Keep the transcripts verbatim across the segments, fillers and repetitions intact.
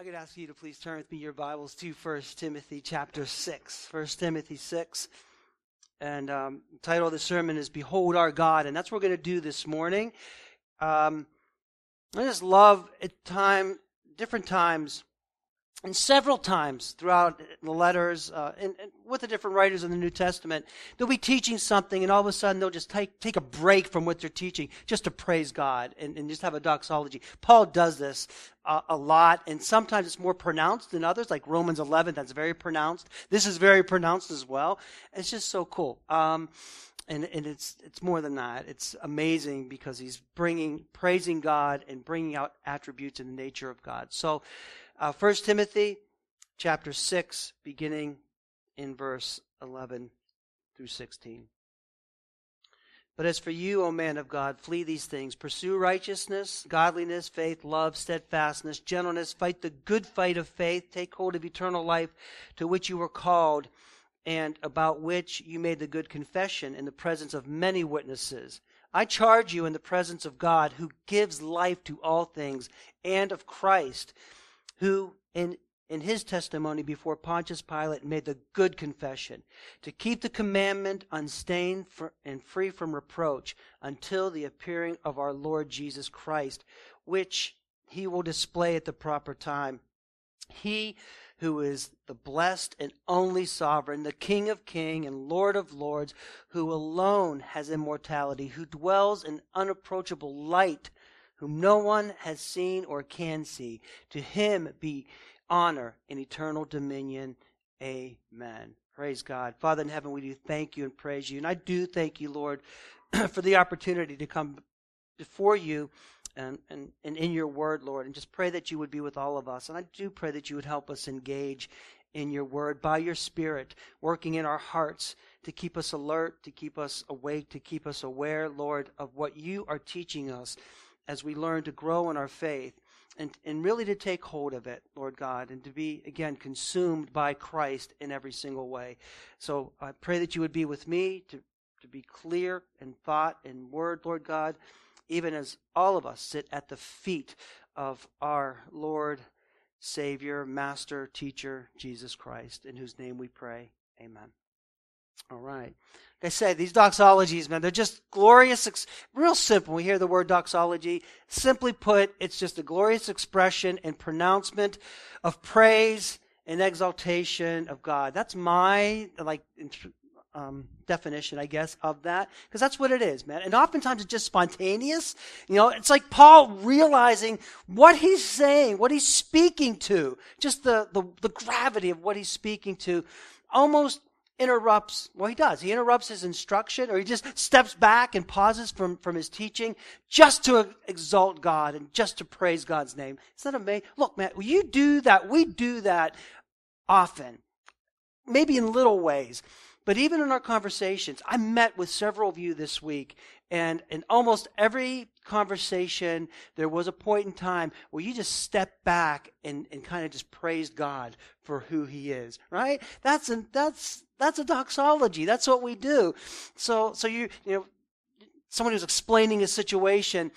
I could ask you to please turn with me your Bibles to First Timothy chapter six. First Timothy six. And um, the title of the sermon is Behold Our God. And that's what we're going to do this morning. Um, I just love at time, different times and several times throughout the letters uh, and, and with the different writers in the New Testament. They'll be teaching something and all of a sudden they'll just take, take a break from what they're teaching just to praise God and, and just have a doxology. Paul does this uh, a lot, and sometimes it's more pronounced than others, like Romans eleven, that's very pronounced. This is very pronounced as well. It's just so cool. Um, And, and it's it's more than that. It's amazing because he's bringing praising God and bringing out attributes in the nature of God. So, uh, First Timothy chapter six, beginning in verse eleven through sixteen. But as for you, O man of God, flee these things. Pursue righteousness, godliness, faith, love, steadfastness, gentleness. Fight the good fight of faith. Take hold of eternal life, to which you were called, and about which you made the good confession in the presence of many witnesses. I charge you in the presence of God, who gives life to all things, and of Christ, who in, in his testimony before Pontius Pilate made the good confession, to keep the commandment unstained for, and free from reproach, until the appearing of our Lord Jesus Christ, which he will display at the proper time. He who is the blessed and only sovereign, the King of kings and Lord of lords, who alone has immortality, who dwells in unapproachable light, whom no one has seen or can see. To him be honor and eternal dominion. Amen. Praise God. Father in heaven, we do thank you and praise you. And I do thank you, Lord, for the opportunity to come before you And, and and in your word, Lord, and just pray that you would be with all of us. And I do pray that you would help us engage in your word by your Spirit, working in our hearts to keep us alert, to keep us awake, to keep us aware, Lord, of what you are teaching us as we learn to grow in our faith and, and really to take hold of it, Lord God, and to be, again, consumed by Christ in every single way. So I pray that you would be with me to, to be clear in thought and word, Lord God, even as all of us sit at the feet of our Lord, Savior, Master, Teacher, Jesus Christ, in whose name we pray. Amen. All right. Like I said, these doxologies, man, they're just glorious, ex- real simple. We hear the word doxology. Simply put, it's just a glorious expression and pronouncement of praise and exaltation of God. That's my, like, int- Um, definition, I guess, of that, because that's what it is, man. And oftentimes it's just spontaneous. You know, it's like Paul realizing what he's saying, what he's speaking to, just the, the, the gravity of what he's speaking to almost interrupts, well, he does. He interrupts his instruction, or he just steps back and pauses from, from his teaching just to exalt God and just to praise God's name. Isn't that amazing? Look, man, you do that. We do that often, maybe in little ways. But even in our conversations, I met with several of you this week, and in almost every conversation, there was a point in time where you just stepped back and, and kind of just praised God for who he is, right? That's a, that's that's a doxology. That's what we do. So so you you know, someone who's explaining a situation,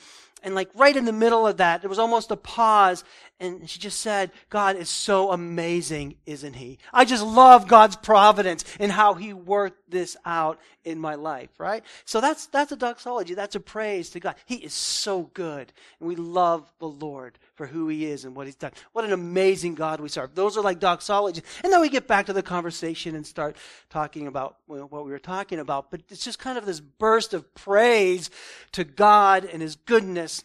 and like right in the middle of that, there was almost a pause, and she just said, God is so amazing, isn't he? I just love God's providence and how he worked this out in my life, right? So that's that's a doxology. That's a praise to God. He is so good, and we love the Lord for who he is and what he's done. What an amazing God we serve. Those are like doxologies. And then we get back to the conversation and start talking about well, what we were talking about. But it's just kind of this burst of praise to God and his goodness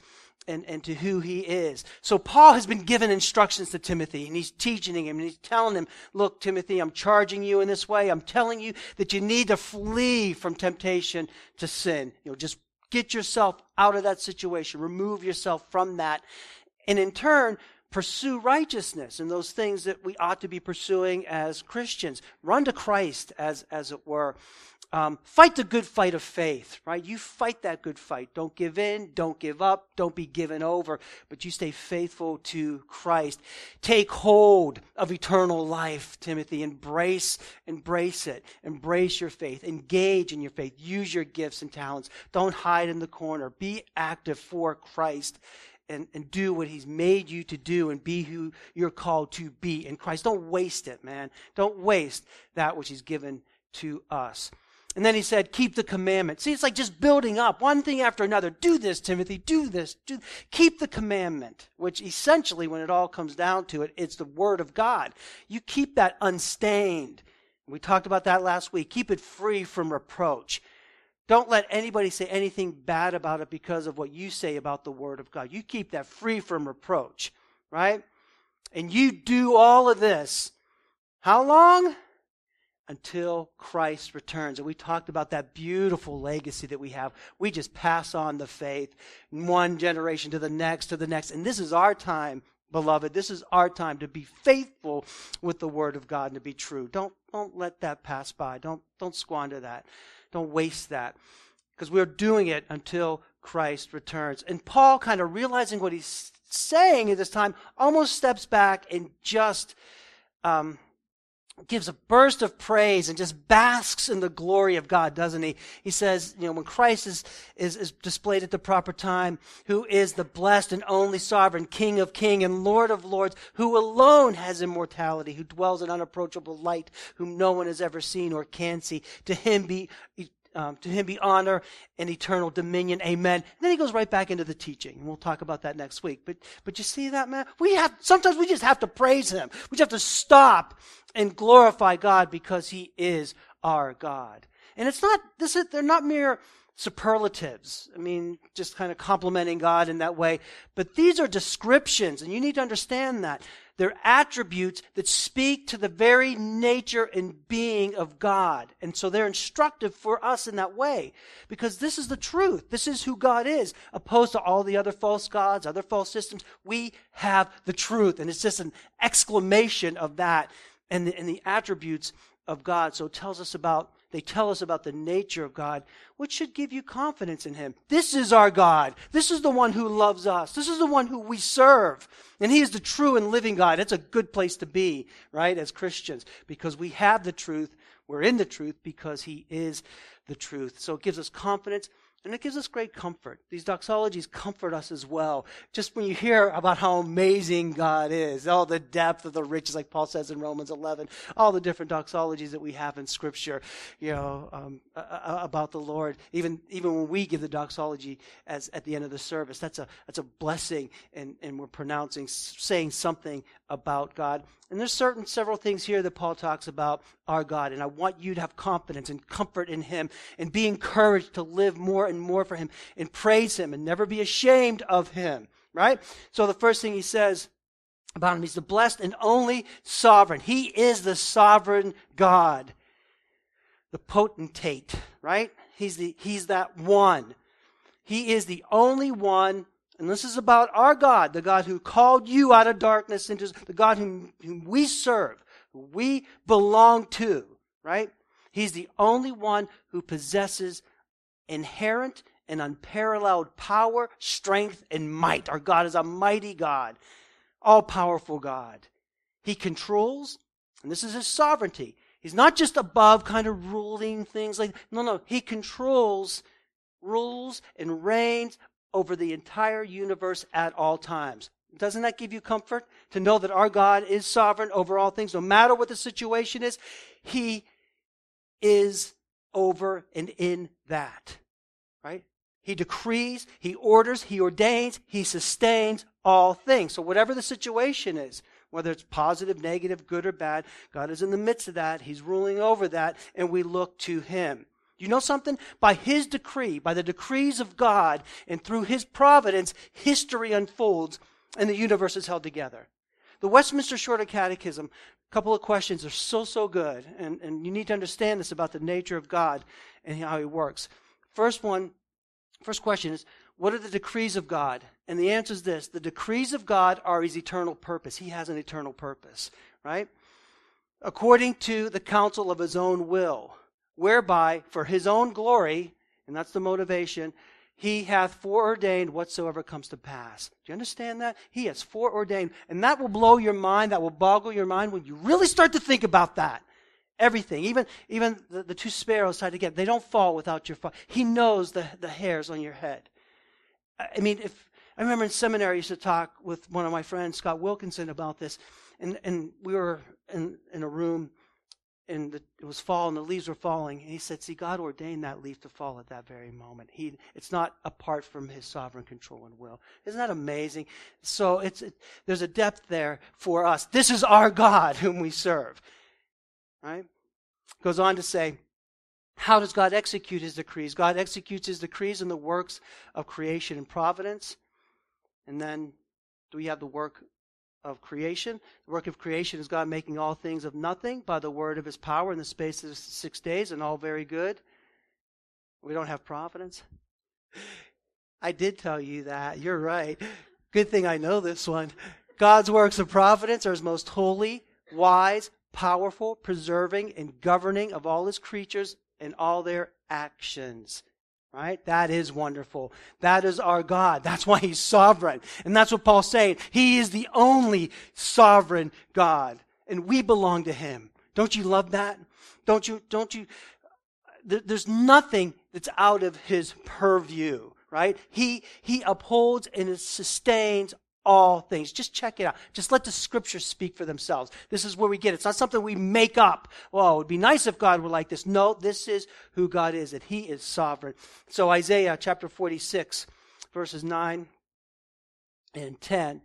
and, and to who he is. So Paul has been given instructions to Timothy, and he's teaching him, and he's telling him, look, Timothy, I'm charging you in this way. I'm telling you that you need to flee from temptation to sin. You know, just get yourself out of that situation. Remove yourself from that. And in turn, pursue righteousness and those things that we ought to be pursuing as Christians. Run to Christ, as, as it were. Um, fight the good fight of faith, right? You fight that good fight. Don't give in. Don't give up. Don't be given over. But you stay faithful to Christ. Take hold of eternal life, Timothy. Embrace, embrace it. Embrace your faith. Engage in your faith. Use your gifts and talents. Don't hide in the corner. Be active for Christ and, and do what he's made you to do and be who you're called to be in Christ. Don't waste it, man. Don't waste that which he's given to us. And then he said, keep the commandment. See, it's like just building up one thing after another. Do this, Timothy. Do this. Do. Keep the commandment, which essentially, when it all comes down to it, it's the word of God. You keep that unstained. We talked about that last week. Keep it free from reproach. Don't let anybody say anything bad about it because of what you say about the word of God. You keep that free from reproach, right? And you do all of this. How long? Until Christ returns. And we talked about that beautiful legacy that we have. We just pass on the faith one generation to the next, to the next. And this is our time, beloved. This is our time to be faithful with the word of God and to be true. Don't, don't let that pass by. Don't, don't squander that. Don't waste that, because we're doing it until Christ returns. And Paul, kind of realizing what he's saying at this time, almost steps back and just um, gives a burst of praise and just basks in the glory of God, doesn't he? He says, you know, when Christ is, is, is displayed at the proper time, who is the blessed and only sovereign, King of kings and Lord of lords, who alone has immortality, who dwells in unapproachable light, whom no one has ever seen or can see. To him be, um, to him be honor and eternal dominion. Amen. And then he goes right back into the teaching, and we'll talk about that next week. But, but you see that, man? We have, sometimes we just have to praise him. We just have to stop and glorify God, because he is our God. And it's not, this is, they're not mere superlatives. I mean, just kind of complimenting God in that way. But these are descriptions, and you need to understand that. They're attributes that speak to the very nature and being of God. And so they're instructive for us in that way, because this is the truth. This is who God is, opposed to all the other false gods, other false systems. We have the truth, and it's just an exclamation of that. And the, and the attributes of God. So it tells us about, they tell us about the nature of God, which should give you confidence in him. This is our God. This is the one who loves us. This is the one who we serve. And he is the true and living God. That's a good place to be, right, as Christians, because we have the truth. We're in the truth because he is the truth. So it gives us confidence. And it gives us great comfort. These doxologies comfort us as well. Just when you hear about how amazing God is, all the depth of the riches, like Paul says in Romans eleven, all the different doxologies that we have in Scripture, you know, um, about the Lord. Even even when we give the doxology as at the end of the service, that's a that's a blessing, and and we're pronouncing, saying something about God. And there's certain several things here that Paul talks about our God, and I want you to have confidence and comfort in him and be encouraged to live more and more for him and praise him and never be ashamed of him, right? So the first thing he says about him, he's the blessed and only sovereign. He is the sovereign God, the potentate, right? He's the he's that one. He is the only one. And this is about our God, the God who called you out of darkness into the God whom, whom we serve, who we belong to, right? He's the only one who possesses inherent and unparalleled power, strength, and might. Our God is a mighty God, all-powerful God. He controls, and this is his sovereignty. He's not just above kind of ruling things like, no, no, he controls, rules, and reigns over the entire universe at all times. Doesn't that give you comfort to know that our God is sovereign over all things? No matter what the situation is, he is over and in that, right? He decrees, he orders, he ordains, he sustains all things. So whatever the situation is, whether it's positive, negative, good or bad, God is in the midst of that. He's ruling over that, and we look to him. You know something? By his decree, by the decrees of God, and through his providence, history unfolds and the universe is held together. The Westminster Shorter Catechism, a couple of questions are so, so good. And, and you need to understand this about the nature of God and how he works. First one, first question is, what are the decrees of God? And the answer is this. The decrees of God are his eternal purpose. He has an eternal purpose, right? According to the counsel of his own will, whereby for his own glory, and that's the motivation, he hath foreordained whatsoever comes to pass. Do you understand that? He has foreordained. And that will blow your mind, that will boggle your mind when you really start to think about that. Everything, even even the, the two sparrows tied together, they don't fall without your fall. He knows the, the hairs on your head. I mean, if I remember in seminary I used to talk with one of my friends, Scott Wilkinson, about this. And and we were in, in a room, and the, it was fall, and the leaves were falling. And he said, see, God ordained that leaf to fall at that very moment. He It's not apart from his sovereign control and will. Isn't that amazing? So it's it, there's a depth there for us. This is our God whom we serve. Right? Goes on to say, how does God execute his decrees? God executes his decrees in the works of creation and providence. And then, do we have the work of creation? The work of creation is God making all things of nothing by the word of his power in the space of six days, and all very good. We don't have providence. I did tell you that. You're right. Good thing I know this one. God's works of providence are his most holy, wise, powerful, preserving, and governing of all his creatures and all their actions. Right? That is wonderful. That is our God. That's why he's sovereign. And that's what Paul's saying. He is the only sovereign God. And we belong to him. Don't you love that? Don't you, don't you, there, there's nothing that's out of his purview, right? He, he upholds and sustains all things. Just check it out. Just let the scriptures speak for themselves. This is where we get it. It's not something we make up. Oh, it would be nice if God were like this. No, this is who God is, that he is sovereign. So Isaiah chapter forty-six, verses nine and ten.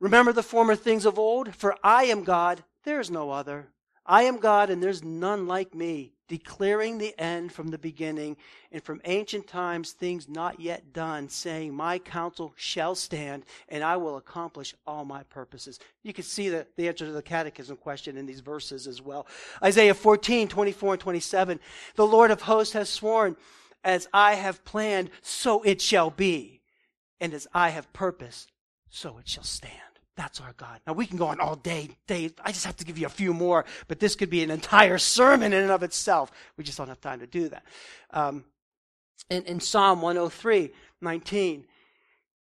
Remember the former things of old, for I am God, there is no other. I am God, and there's none like me, declaring the end from the beginning, and from ancient times things not yet done, saying, my counsel shall stand, and I will accomplish all my purposes. You can see the, the answer to the catechism question in these verses as well. Isaiah fourteen, twenty-four and twenty-seven, the Lord of hosts has sworn, as I have planned, so it shall be, and as I have purposed, so it shall stand. That's our God. Now, we can go on all day, day. I just have to give you a few more, but this could be an entire sermon in and of itself. We just don't have time to do that. Um, in, in Psalm one oh three, nineteen,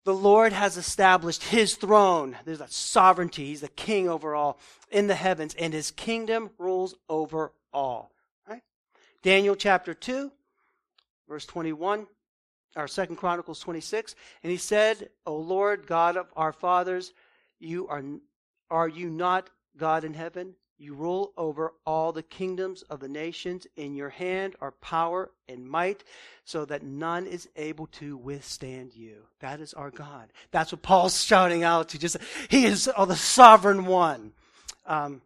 the Lord has established his throne. There's that sovereignty. He's the king over all in the heavens, and his kingdom rules over all. Right? Daniel chapter two, verse twenty-one, or Second Chronicles twenty-six, and he said, O Lord, God of our fathers, You are, are you not God in heaven? You rule over all the kingdoms of the nations. In your hand are power and might, so that none is able to withstand you. That is our God. That's what Paul's shouting out to. Just he is oh, the sovereign one. Um,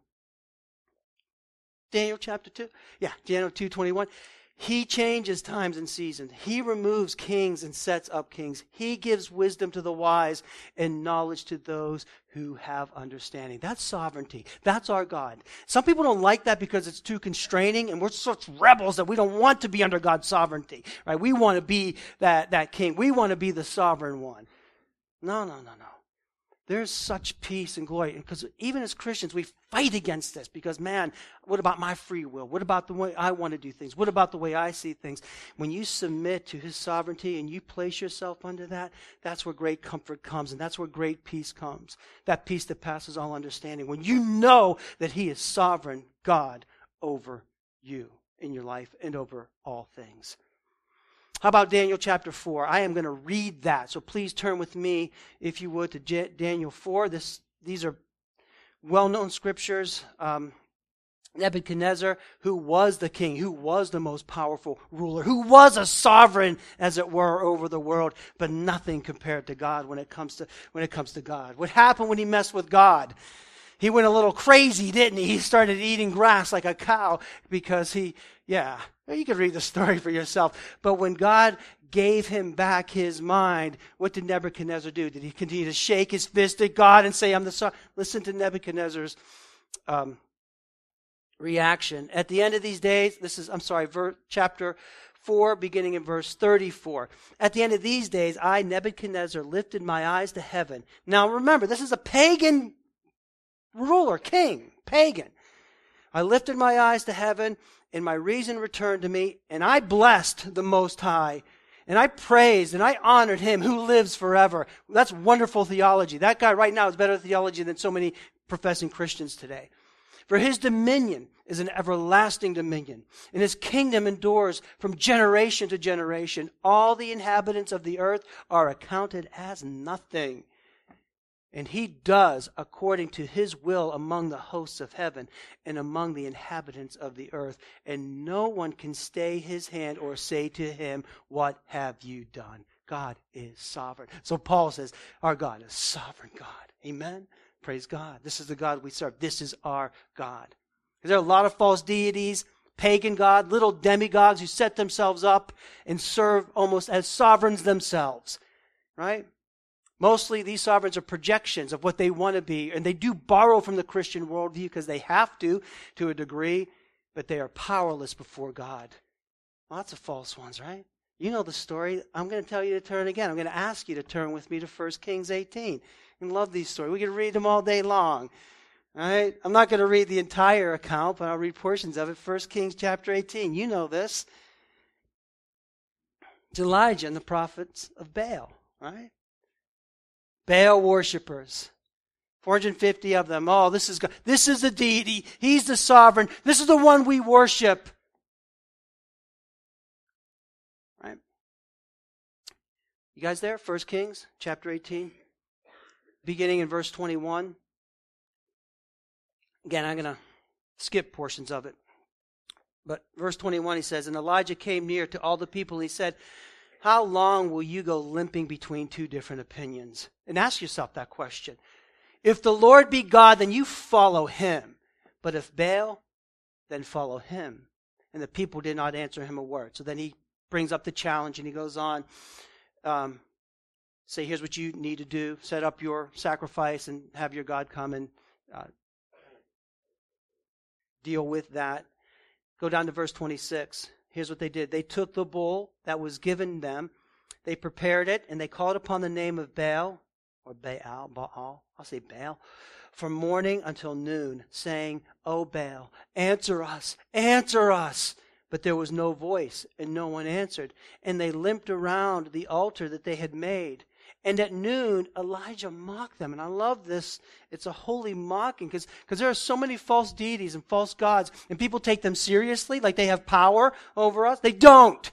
Daniel chapter two, yeah, Daniel two twenty one. He changes times and seasons. He removes kings and sets up kings. He gives wisdom to the wise and knowledge to those who have understanding. That's sovereignty. That's our God. Some people don't like that because it's too constraining, and we're such rebels that we don't want to be under God's sovereignty. Right? We want to be that, that king. We want to be the sovereign one. No, no, no, no. There's such peace and glory. And because even as Christians, we fight against this because, man, what about my free will? What about the way I want to do things? What about the way I see things? When you submit to his sovereignty and you place yourself under that, that's where great comfort comes, and that's where great peace comes, that peace that passes all understanding. When you know that he is sovereign God over you in your life and over all things. How about Daniel chapter four? I am going to read that, so please turn with me, if you would, to J- Daniel four. This, these are well-known scriptures. Um, Nebuchadnezzar, who was the king, who was the most powerful ruler, who was a sovereign, as it were, over the world, but nothing compared to God when it comes to when it comes to God. What happened when he messed with God? He went a little crazy, didn't he? He started eating grass like a cow because he, yeah, you can read the story for yourself. But when God gave him back his mind, what did Nebuchadnezzar do? Did he continue to shake his fist at God and say, I'm the son? Listen to Nebuchadnezzar's um, reaction. At the end of these days, this is, I'm sorry, ver- chapter four, beginning in verse thirty-four. At the end of these days, I, Nebuchadnezzar, lifted my eyes to heaven. Now remember, this is a pagan ruler, king, pagan. I lifted my eyes to heaven, and my reason returned to me, and I blessed the Most High, and I praised and I honored him who lives forever. That's wonderful theology. That guy right now is better theology than so many professing Christians today. For his dominion is an everlasting dominion, and his kingdom endures from generation to generation. All the inhabitants of the earth are accounted as nothing. And he does according to his will among the hosts of heaven and among the inhabitants of the earth. And no one can stay his hand or say to him, "What have you done?" God is sovereign. So Paul says, our God is sovereign God. Amen? Praise God. This is the God we serve. This is our God. There are a lot of false deities, pagan gods, little demigods who set themselves up and serve almost as sovereigns themselves, right? Mostly these sovereigns are projections of what they want to be, and they do borrow from the Christian worldview because they have to, to a degree, but they are powerless before God. Lots of false ones, right? You know the story. I'm going to tell you to turn again. I'm going to ask you to turn with me to First Kings eighteen. I love these stories. We can read them all day long, right? I'm not going to read the entire account, but I'll read portions of it. First Kings chapter eighteen. You know this. It's Elijah and the prophets of Baal, right? Baal worshippers, four hundred fifty of them. Oh, this is God. This is the deity. He's the sovereign. This is the one we worship. Right? You guys there? First Kings chapter eighteen, beginning in verse twenty-one. Again, I'm going to skip portions of it. But verse twenty-one, he says, "And Elijah came near to all the people, and he said, 'How long will you go limping between two different opinions?'" And ask yourself that question. If the Lord be God, then you follow him. But if Baal, then follow him. And the people did not answer him a word. So then he brings up the challenge and he goes on. Um, say, here's what you need to do. Set up your sacrifice and have your God come and uh, deal with that. Go down to verse twenty-six. Here's what they did. They took the bull that was given them. They prepared it, and they called upon the name of Baal, or Baal, Baal, I'll say Baal, from morning until noon, saying, "O Baal, answer us, answer us." But there was no voice, and no one answered. And they limped around the altar that they had made. And at noon, Elijah mocked them. And I love this. It's a holy mocking because there are so many false deities and false gods. And people take them seriously, like they have power over us. They don't.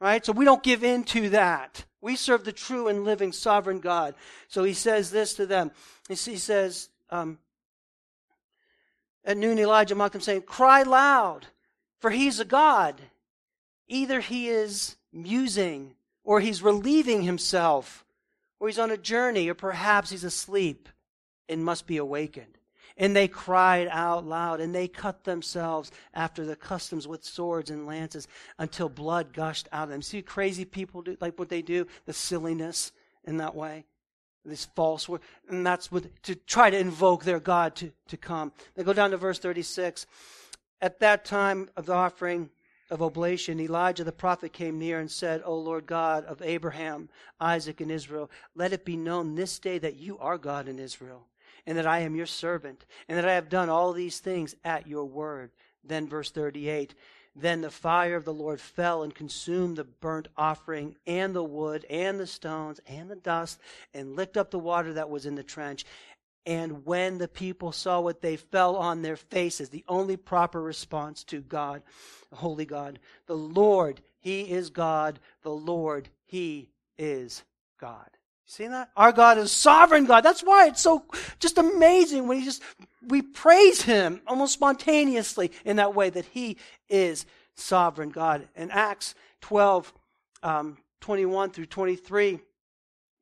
Right? So we don't give in to that. We serve the true and living sovereign God. So he says this to them. He says, um, at noon, Elijah mocked them, saying, "Cry loud, for he's a God. Either he is musing, or he's relieving himself, or he's on a journey, or perhaps he's asleep and must be awakened." And they cried out loud, and they cut themselves after the customs with swords and lances until blood gushed out of them. See, crazy people do, like what they do, the silliness in that way, this false word, and that's what, to try to invoke their God to, to come. They go down to verse thirty-six. "At that time of the offering of oblation, Elijah the prophet came near and said, 'O Lord God of Abraham, Isaac, and Israel, let it be known this day that you are God in Israel, and that I am your servant, and that I have done all these things at your word.'" Then verse thirty-eight, "Then the fire of the Lord fell and consumed the burnt offering and the wood and the stones and the dust and licked up the water that was in the trench. And when the people saw it, they fell on their faces." The only proper response to God, the holy God. The Lord, he is God. The Lord, he is God. You see that? Our God is sovereign God. That's why it's so just amazing when he just, we praise him almost spontaneously in that way, that he is sovereign God. In Acts twelve, um, twenty-one through twenty-three,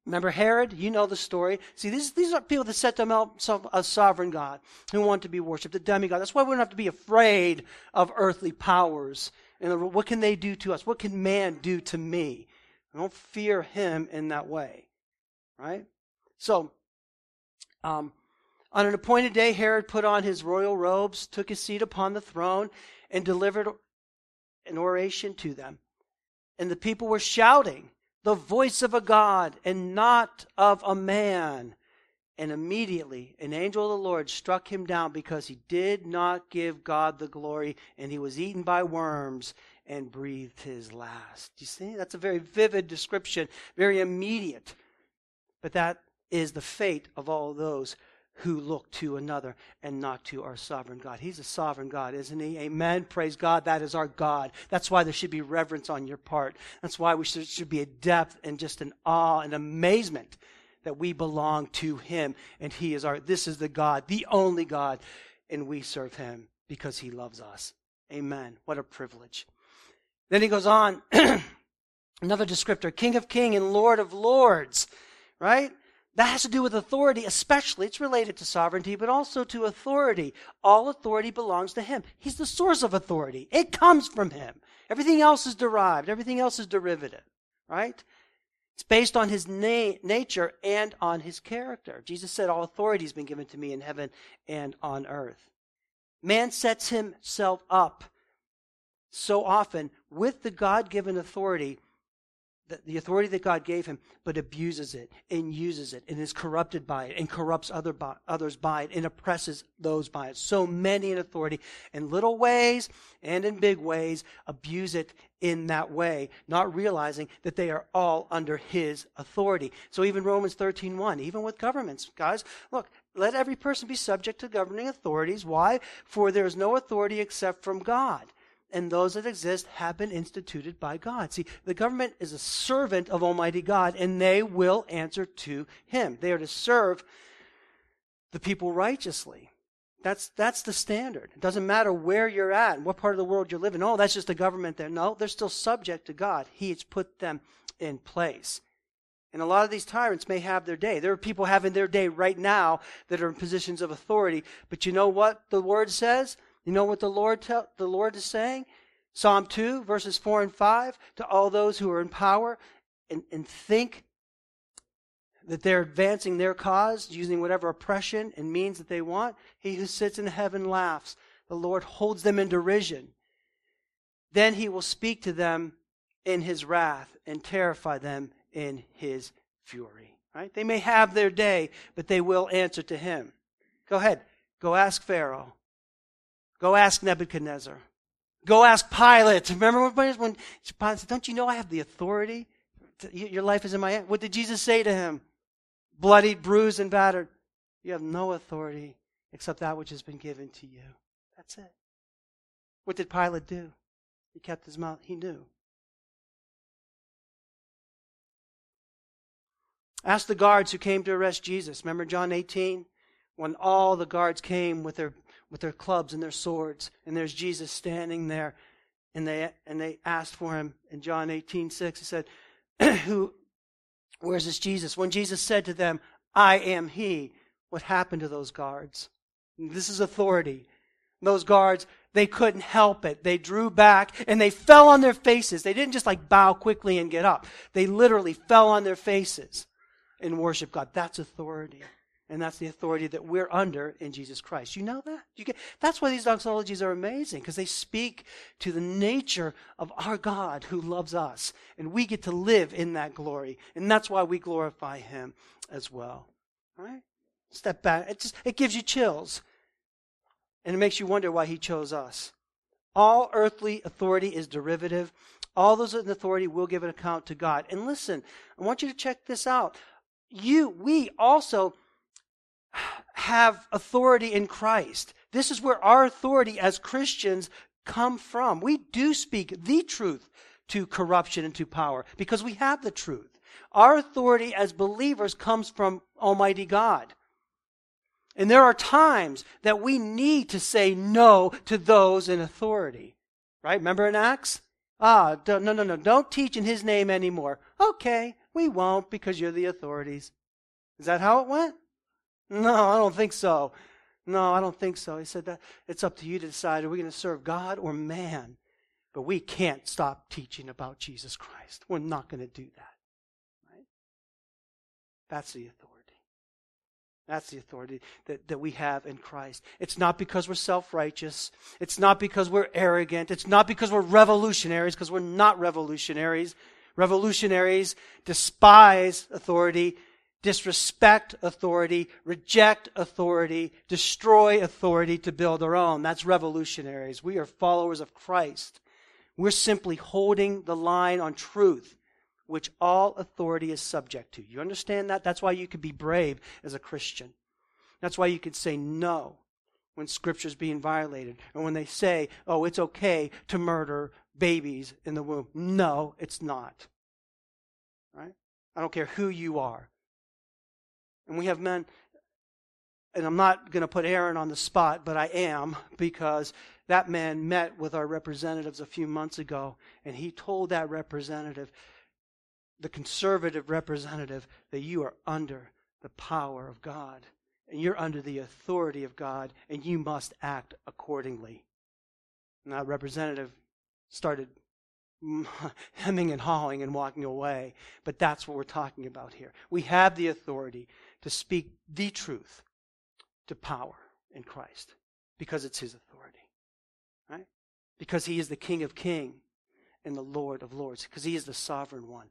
remember Herod? You know the story. See, these, these are people that set themselves up a sovereign God who want to be worshipped, a demigod. That's why we don't have to be afraid of earthly powers. And what can they do to us? What can man do to me? I don't fear him in that way, right? So, um, on an appointed day, Herod put on his royal robes, took his seat upon the throne, and delivered an oration to them. And the people were shouting, "The voice of a God and not of a man." And immediately an angel of the Lord struck him down because he did not give God the glory, and he was eaten by worms and breathed his last. You see, that's a very vivid description, very immediate. But that is the fate of all those who look to another and not to our sovereign God. He's a sovereign God, isn't he? Amen. Praise God. That is our God. That's why there should be reverence on your part. That's why we should, should be a depth and just an awe and amazement that we belong to him. And he is our, this is the God, the only God. And we serve him because he loves us. Amen. What a privilege. Then he goes on, another descriptor, King of Kings and Lord of Lords, right? That has to do with authority, especially. It's related to sovereignty, but also to authority. All authority belongs to him. He's the source of authority. It comes from him. Everything else is derived. Everything else is derivative, right? It's based on his na- nature and on his character. Jesus said, all authority has been given to me in heaven and on earth. Man sets himself up so often with the God-given authority, the authority that God gave him, but abuses it and uses it and is corrupted by it and corrupts other by, others by it and oppresses those by it. So many in authority in little ways and in big ways abuse it in that way, not realizing that they are all under his authority. So even Romans thirteen one, even with governments, guys, look, let every person be subject to governing authorities. Why? For there is no authority except from God, and those that exist have been instituted by God. See, the government is a servant of Almighty God, and they will answer to him. They are to serve the people righteously. That's, that's the standard. It doesn't matter where you're at and what part of the world you live in. Oh, that's just the government there. No, they're still subject to God. He has put them in place. And a lot of these tyrants may have their day. There are people having their day right now that are in positions of authority. But you know what the word says? You know what the Lord tell, the Lord is saying? Psalm two, verses four and five, to all those who are in power and, and think that they're advancing their cause, using whatever oppression and means that they want, he who sits in heaven laughs. The Lord holds them in derision. Then he will speak to them in his wrath and terrify them in his fury. Right? They may have their day, but they will answer to him. Go ahead. Go ask Pharaoh. Go ask Nebuchadnezzar. Go ask Pilate. Remember when Pilate said, don't you know I have the authority? Your life is in my hand. What did Jesus say to him? Bloodied, bruised, and battered. You have no authority except that which has been given to you. That's it. What did Pilate do? He kept his mouth. He knew. Ask the guards who came to arrest Jesus. Remember John eighteen? When all the guards came with their with their clubs and their swords, and there's Jesus standing there, and they and they asked for him. In John eighteen six, he said, "Who, where's this Jesus?" When Jesus said to them, "I am he," what happened to those guards? This is authority. Those guards, they couldn't help it. They drew back and they fell on their faces. They didn't just like bow quickly and get up. They literally fell on their faces and worship God. That's authority. And that's the authority that we're under in Jesus Christ. You know that? You get, that's why these doxologies are amazing, because they speak to the nature of our God who loves us. And we get to live in that glory. And that's why we glorify him as well. All right? Step back. It, just, it gives you chills. And it makes you wonder why he chose us. All earthly authority is derivative. All those in authority will give an account to God. And listen, I want you to check this out. You, we also have authority in Christ. This is where our authority as Christians come from. We do speak the truth to corruption and to power because we have the truth. Our authority as believers comes from Almighty God. And there are times that we need to say no to those in authority. Right? Remember in Acts? Ah, no, no, no, don't teach in his name anymore. Okay, we won't because you're the authorities. Is that how it went? No, I don't think so. No, I don't think so. He said that it's up to you to decide, are we going to serve God or man? But we can't stop teaching about Jesus Christ. We're not going to do that. Right? That's the authority. That's the authority that, that we have in Christ. It's not because we're self-righteous. It's not because we're arrogant. It's not because we're revolutionaries, because we're not revolutionaries. Revolutionaries despise authority, disrespect authority, reject authority, destroy authority to build our own. That's revolutionaries. We are followers of Christ. We're simply holding the line on truth, which all authority is subject to. You understand that? That's why you could be brave as a Christian. That's why you could say no when Scripture's being violated. And when they say, oh, it's okay to murder babies in the womb. No, it's not. Right? I don't care who you are. And we have men, and I'm not going to put Aaron on the spot, but I am, because that man met with our representatives a few months ago, and he told that representative, the conservative representative, that you are under the power of God, and you're under the authority of God, and you must act accordingly. And that representative started hemming and hawing and walking away. But that's what we're talking about here. We have the authority to speak the truth to power in Christ, because it's His authority. Right? Because He is the King of Kings and the Lord of Lords, because He is the Sovereign One.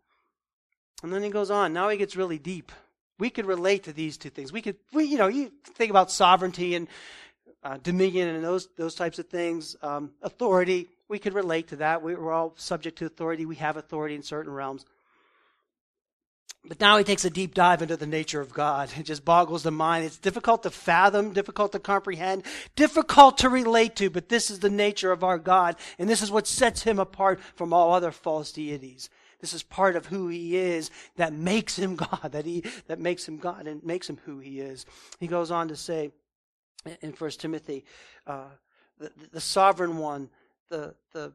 And then he goes on. Now he gets really deep. We could relate to these two things. We could, we, you know, you think about sovereignty and uh, dominion and those those types of things. Um, authority, we could relate to that. We, we're all subject to authority. We have authority in certain realms. But now he takes a deep dive into the nature of God. It just boggles the mind. It's difficult to fathom, difficult to comprehend, difficult to relate to, but this is the nature of our God, and this is what sets Him apart from all other false deities. This is part of who He is that makes Him God, that he that makes Him God and makes Him who He is. He goes on to say in First Timothy, uh, the, the Sovereign One, the, the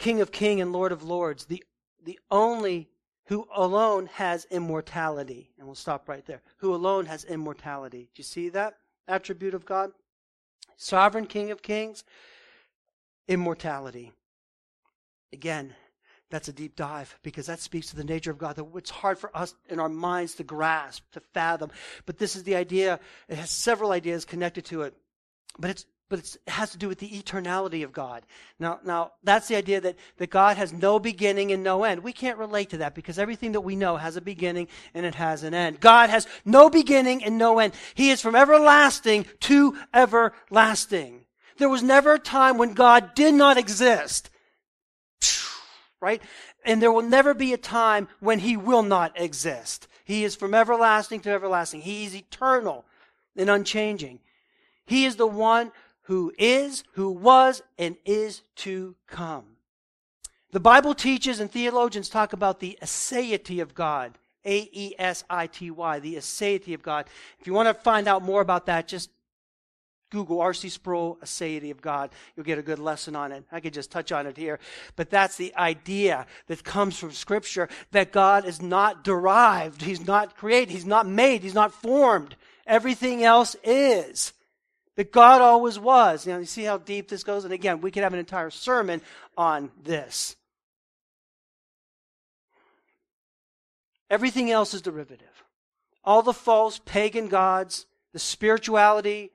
King of Kings and Lord of Lords, the the only who alone has immortality. And we'll stop right there. Who alone has immortality. Do you see that attribute of God? Sovereign King of Kings, immortality. Again, that's a deep dive, because that speaks to the nature of God. It's hard for us in our minds to grasp, to fathom. But this is the idea. It has several ideas connected to it. But it's but it's, it has to do with the eternality of God. Now, now that's the idea that, that God has no beginning and no end. We can't relate to that, because everything that we know has a beginning and it has an end. God has no beginning and no end. He is from everlasting to everlasting. There was never a time when God did not exist. Right? And there will never be a time when He will not exist. He is from everlasting to everlasting. He is eternal and unchanging. He is the one who is, who was, and is to come. The Bible teaches, and theologians talk about, the aseity of God. A E S I T Y, the aseity of God. If you want to find out more about that, just Google R C Sproul, aseity of God. You'll get a good lesson on it. I could just touch on it here. But that's the idea that comes from Scripture, that God is not derived. He's not created. He's not made. He's not formed. Everything else is. That God always was. You know, you see how deep this goes? And again, we could have an entire sermon on this. Everything else is derivative. All the false pagan gods, the spirituality,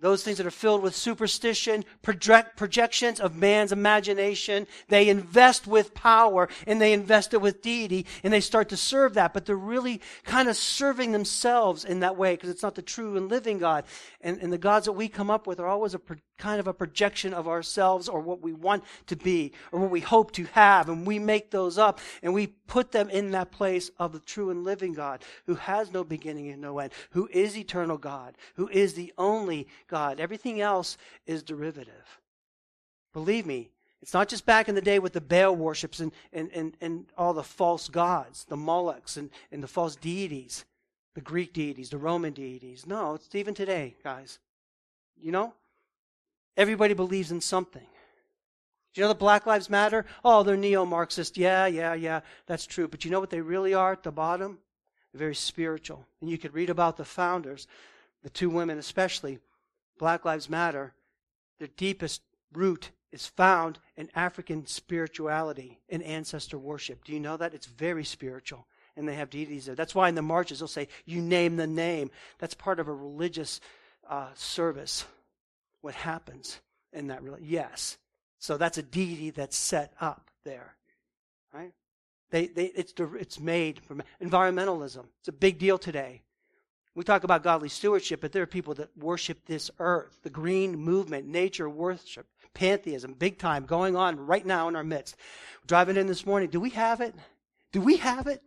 those things that are filled with superstition, project, projections of man's imagination, they invest with power, and they invest it with deity, and they start to serve that. But they're really kind of serving themselves in that way, because it's not the true and living God. And, and the gods that we come up with are always a pro, kind of a projection of ourselves, or what we want to be, or what we hope to have. And we make those up, and we put them in that place of the true and living God, who has no beginning and no end, who is eternal God, who is the only God. Everything else is derivative. Believe me, it's not just back in the day with the Baal worships and, and, and, and all the false gods, the Molochs and, and the false deities, the Greek deities, the Roman deities. No, it's even today, guys. You know, everybody believes in something. Do you know the Black Lives Matter? Oh, they're neo-Marxist. Yeah, yeah, yeah, that's true. But you know what they really are at the bottom? They're very spiritual. And you could read about the founders, the two women especially, Black Lives Matter, their deepest root is found in African spirituality and ancestor worship. Do you know that? It's very spiritual, and they have deities there. That's why in the marches they'll say, you name the name. That's part of a religious uh, service. What happens in that? Re- yes. So that's a deity that's set up there, right? They, they, it's, it's made from environmentalism. It's a big deal today. We talk about godly stewardship, but there are people that worship this earth, the green movement, nature worship, pantheism, big time, going on right now in our midst. Driving in this morning, do we have it? Do we have it?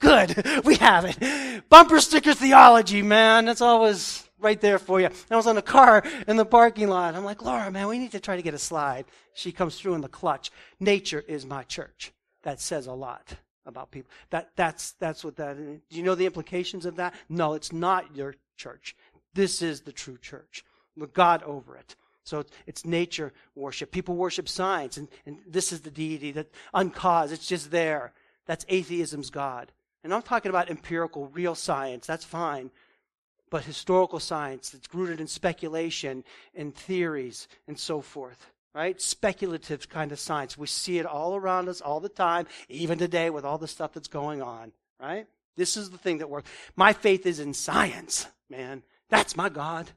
Good, we have it. Bumper sticker theology, man. That's always right there for you. And I was on a car in the parking lot. I'm like, Laura, man, we need to try to get a slide. She comes through in the clutch. Nature is my church. That says a lot about people. That that's that's what that is. Do you know the implications of that? No, it's not your church. This is the true church. With God over it. So it's nature worship. People worship science, and, and this is the deity that uncaused. It's just there. That's atheism's God. And I'm talking about empirical, real science. That's fine. But historical science that's rooted in speculation and theories and so forth, right? Speculative kind of science. We see it all around us all the time, even today with all the stuff that's going on, right? This is the thing that works. My faith is in science, man. That's my God.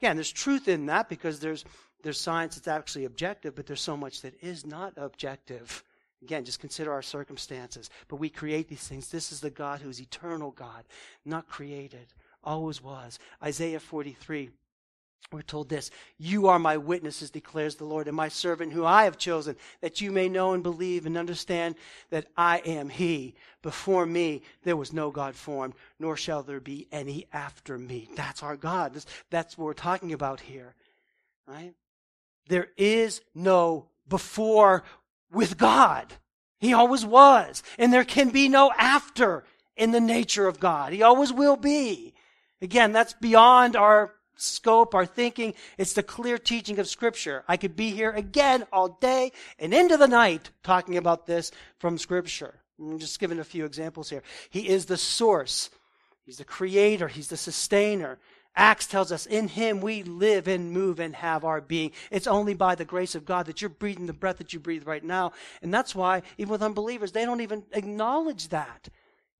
Again, there's truth in that because there's there's science that's actually objective, but there's so much that is not objective. Again, just consider our circumstances. But we create these things. This is the God who's eternal God, not created, always was. Isaiah forty-three, we're told this, "You are my witnesses, declares the Lord, and my servant who I have chosen, that you may know and believe and understand that I am he. Before me there was no God formed, nor shall there be any after me." That's our God. That's what we're talking about here, right? There is no before with God. He always was. And there can be no after in the nature of God. He always will be. Again, that's beyond our scope, our thinking. It's the clear teaching of Scripture. I could be here again all day and into the night talking about this from Scripture. I'm just giving a few examples here. He is the source. He's the creator. He's the sustainer. Acts tells us in him we live and move and have our being. It's only by the grace of God that you're breathing the breath that you breathe right now. And that's why, even with unbelievers, they don't even acknowledge that.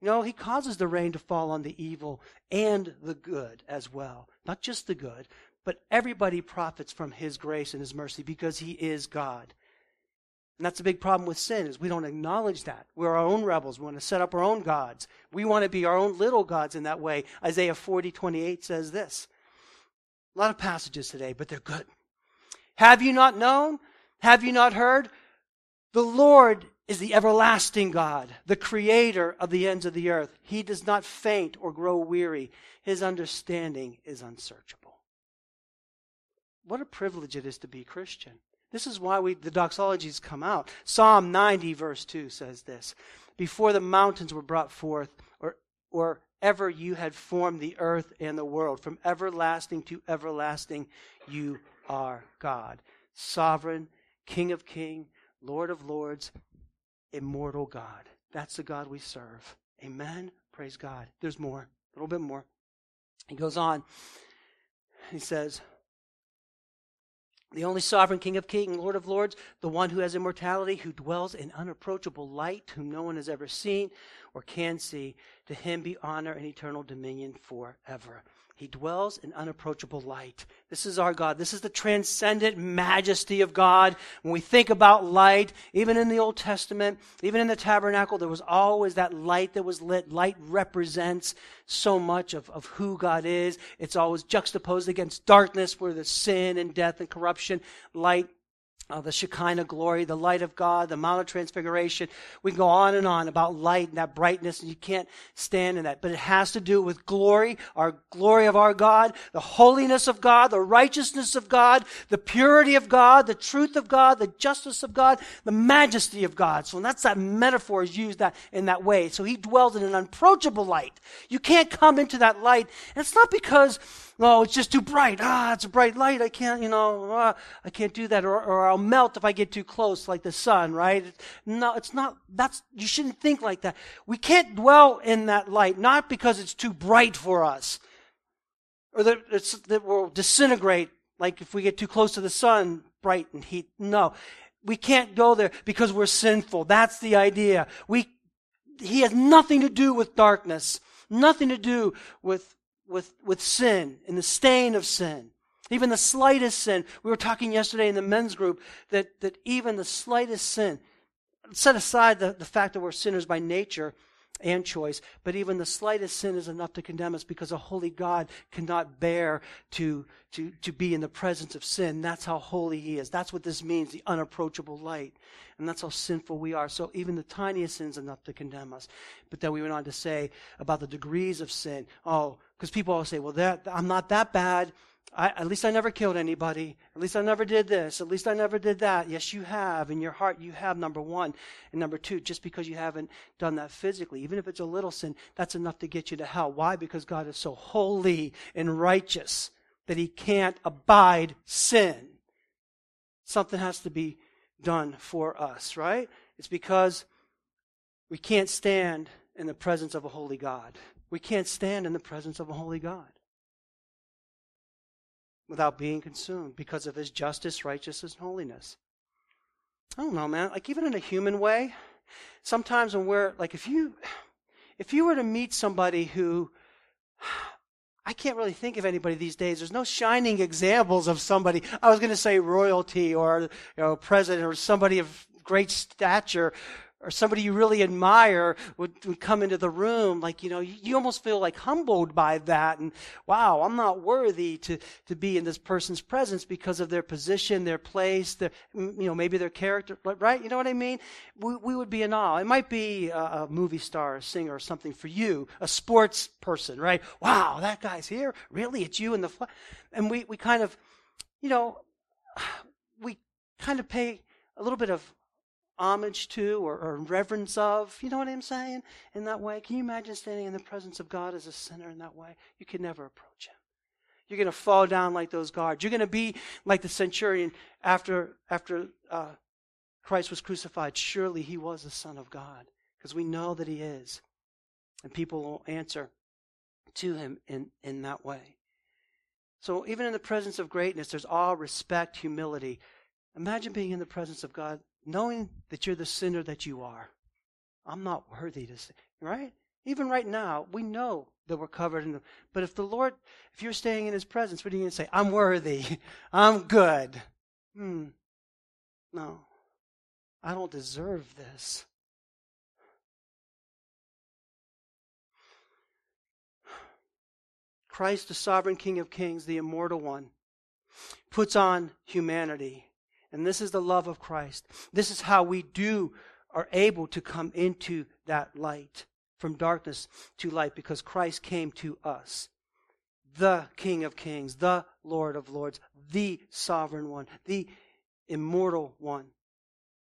You know, he causes the rain to fall on the evil and the good as well. Not just the good, but everybody profits from his grace and his mercy because he is God. And that's a big problem with sin, is we don't acknowledge that. We're our own rebels. We want to set up our own gods. We want to be our own little gods in that way. Isaiah forty twenty-eight says this. A lot of passages today, but they're good. Have you not known? Have you not heard? The Lord is the everlasting God, the creator of the ends of the earth. He does not faint or grow weary. His understanding is unsearchable. What a privilege it is to be Christian. This is why we, the doxologies come out. Psalm ninety, verse two says this, "Before the mountains were brought forth, or, or ever you had formed the earth and the world, from everlasting to everlasting, you are God. Sovereign, King of kings, Lord of lords, immortal God." That's the God we serve. Amen? Praise God. There's more, a little bit more. He goes on, he says, "The only sovereign King of kings, Lord of lords, the one who has immortality, who dwells in unapproachable light, whom no one has ever seen or can see. To him be honor and eternal dominion forever." He dwells in unapproachable light. This is our God. This is the transcendent majesty of God. When we think about light, even in the Old Testament, even in the tabernacle, there was always that light that was lit. Light represents so much of, of who God is. It's always juxtaposed against darkness, where there's sin and death and corruption. Light, uh, the Shekinah glory, the light of God, the Mount of Transfiguration. We can go on and on about light and that brightness, and you can't stand in that. But it has to do with glory, our glory of our God, the holiness of God, the righteousness of God, the purity of God, the truth of God, the justice of God, the majesty of God. So that's that metaphor is used that in that way. So he dwells in an unapproachable light. You can't come into that light. And it's not because, oh, it's just too bright. Ah, it's a bright light. I can't, you know, ah, I can't do that. Or, or I'll melt if I get too close, like the sun, right? No, it's not. That's, you shouldn't think like that. We can't dwell in that light, not because it's too bright for us, or that, it's, that we'll disintegrate, like if we get too close to the sun, bright and heat. No, we can't go there because we're sinful. That's the idea. We, he has nothing to do with darkness, nothing to do with With, with sin and the stain of sin, even the slightest sin. We were talking yesterday in the men's group that, that even the slightest sin, set aside the, the fact that we're sinners by nature, and choice, but even the slightest sin is enough to condemn us, because a holy God cannot bear to, to, to be in the presence of sin. That's how holy he is. That's what this means, the unapproachable light. And that's how sinful we are. So even the tiniest sin is enough to condemn us. But then we went on to say about the degrees of sin. Oh, because people always say, well, that, I'm not that bad. I, at least I never killed anybody. At least I never did this. At least I never did that. Yes, you have. In your heart, you have, number one. And number two, just because you haven't done that physically, even if it's a little sin, that's enough to get you to hell. Why? Because God is so holy and righteous that he can't abide sin. Something has to be done for us, right? It's because we can't stand in the presence of a holy God. We can't stand in the presence of a holy God without being consumed because of his justice, righteousness, and holiness. I don't know, man. Like, even in a human way, sometimes when we're, like, if you, if you were to meet somebody who, I can't really think of anybody these days. There's no shining examples of somebody. I was going to say royalty, or, you know, president, or somebody of great stature, or somebody you really admire would, would come into the room. Like, you know, you, you almost feel like humbled by that. And wow, I'm not worthy to, to be in this person's presence because of their position, their place, their, you know, maybe their character, right? You know what I mean? We, we would be in awe. It might be a, a movie star, a singer, or something for you, a sports person, right? Wow, that guy's here? Really? It's you in the flag? And we, we kind of, you know, we kind of pay a little bit of homage to, or, or reverence of, you know what I'm saying, in that way. Can you imagine standing in the presence of God as a sinner in that way? You can never approach him. You're going to fall down like those guards. You're going to be like the centurion after after uh, Christ was crucified. Surely he was the Son of God, because we know that he is. And people will answer to him in, in that way. So even in the presence of greatness, there's awe, respect, humility. Imagine being in the presence of God, knowing that you're the sinner that you are. I'm not worthy to sin, right? Even right now, we know that we're covered in the, but if the Lord, if you're staying in his presence, what are you going to say? I'm worthy. I'm good. Hmm. No. I don't deserve this. Christ, the sovereign King of kings, the immortal one, puts on humanity. And this is the love of Christ. This is how we do, are able to come into that light, from darkness to light, because Christ came to us. The King of kings, the Lord of lords, the sovereign one, the immortal one,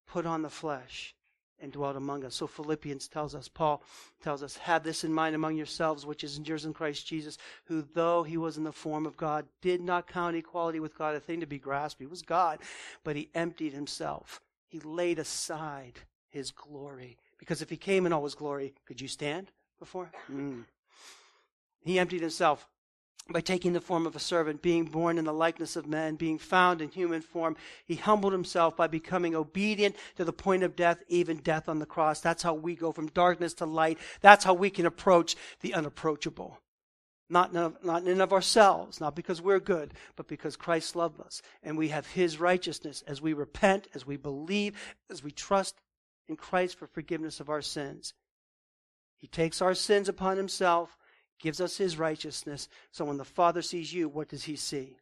put on the flesh and dwelt among us. So Philippians tells us, Paul tells us, have this in mind among yourselves, which is yours in Christ Jesus, who, though he was in the form of God, did not count equality with God a thing to be grasped. He was God, but he emptied himself. He laid aside his glory. Because if he came in all his glory, could you stand before him? Mm. He emptied himself by taking the form of a servant, being born in the likeness of men, being found in human form. He humbled himself by becoming obedient to the point of death, even death on the cross. That's how we go from darkness to light. That's how we can approach the unapproachable. Not in, of, not in of ourselves, not because we're good, but because Christ loved us. And we have his righteousness as we repent, as we believe, as we trust in Christ for forgiveness of our sins. He takes our sins upon himself, gives us his righteousness. So when the Father sees you, what does he see?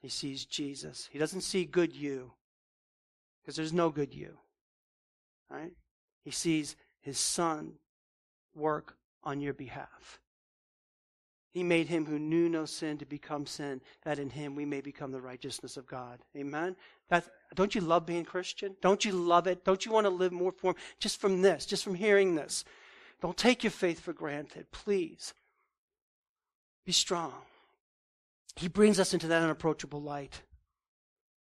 He sees Jesus. He doesn't see good you, because there's no good you, right? He sees his Son work on your behalf. He made him who knew no sin to become sin, that in him we may become the righteousness of God. Amen? That's, don't you love being Christian? Don't you love it? Don't you want to live more for him? Just from this, just from hearing this. Don't take your faith for granted, please. Be strong. He brings us into that unapproachable light,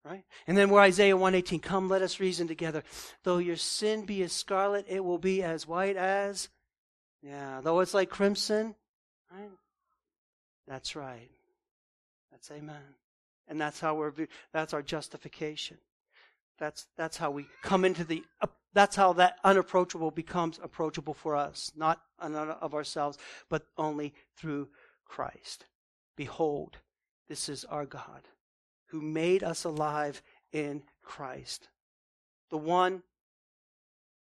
right? And then we're Isaiah one eighteen, come, let us reason together. Though your sin be as scarlet, it will be as white as, yeah, though it's like crimson, right? That's right. That's amen. And that's how we're, that's our justification. That's, that's how we come into the, that's how that unapproachable becomes approachable for us. Not of ourselves, but only through Christ. Behold, this is our God who made us alive in Christ. The one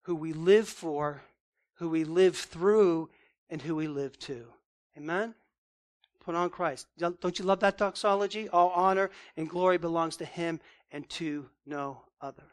who we live for, who we live through and who we live to. Amen? Put on Christ. Don't you love that doxology? All honor and glory belongs to him and to no other.